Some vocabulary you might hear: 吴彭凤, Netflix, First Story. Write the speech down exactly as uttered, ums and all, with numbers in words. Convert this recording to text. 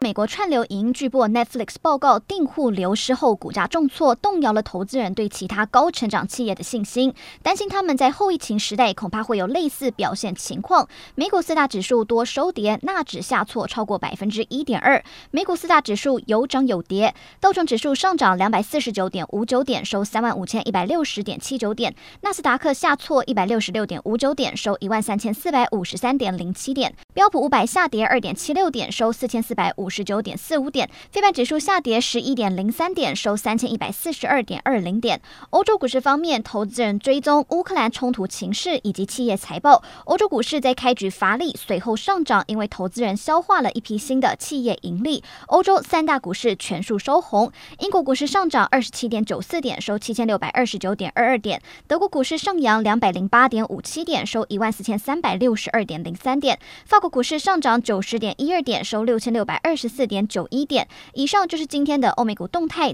美国串流影音巨擘 Netflix 报告订户流失后股价重挫，动摇了投资人对其他高成长企业的信心，担心他们在后疫情时代恐怕会有类似表现情况。美股四大指数多收跌，纳指下挫超过 百分之一点二。 美股四大指数有涨有跌，道琼指数上涨 两百四十九点五九 点，收 三万五千一百六十点七九 点，纳斯达克下挫 一百六十六点五九 点，收 一万三千四百五十三点零七 点，标普五百下跌 二点七六 点，收 四千四百五十九点四五 点，非半指数下跌 十一点零三 点，收 三千一百四十二点二零 点。欧洲股市方面，投资人追踪乌克兰冲突情势以及企业财报。欧洲股市在开局乏力，随后上涨，因为投资人消化了一批新的企业盈利。欧洲三大股市全数收红，英国股市上涨 二十七点九四 点，收 七千六百二十九点二二 点，德国股市上扬 两百零八点五七 点，收 一万四千三百六十二点零三 点，法国股市上涨 九十点一二 点，收 六千六百二十四点九一 点。以上就是今天的欧美股动态。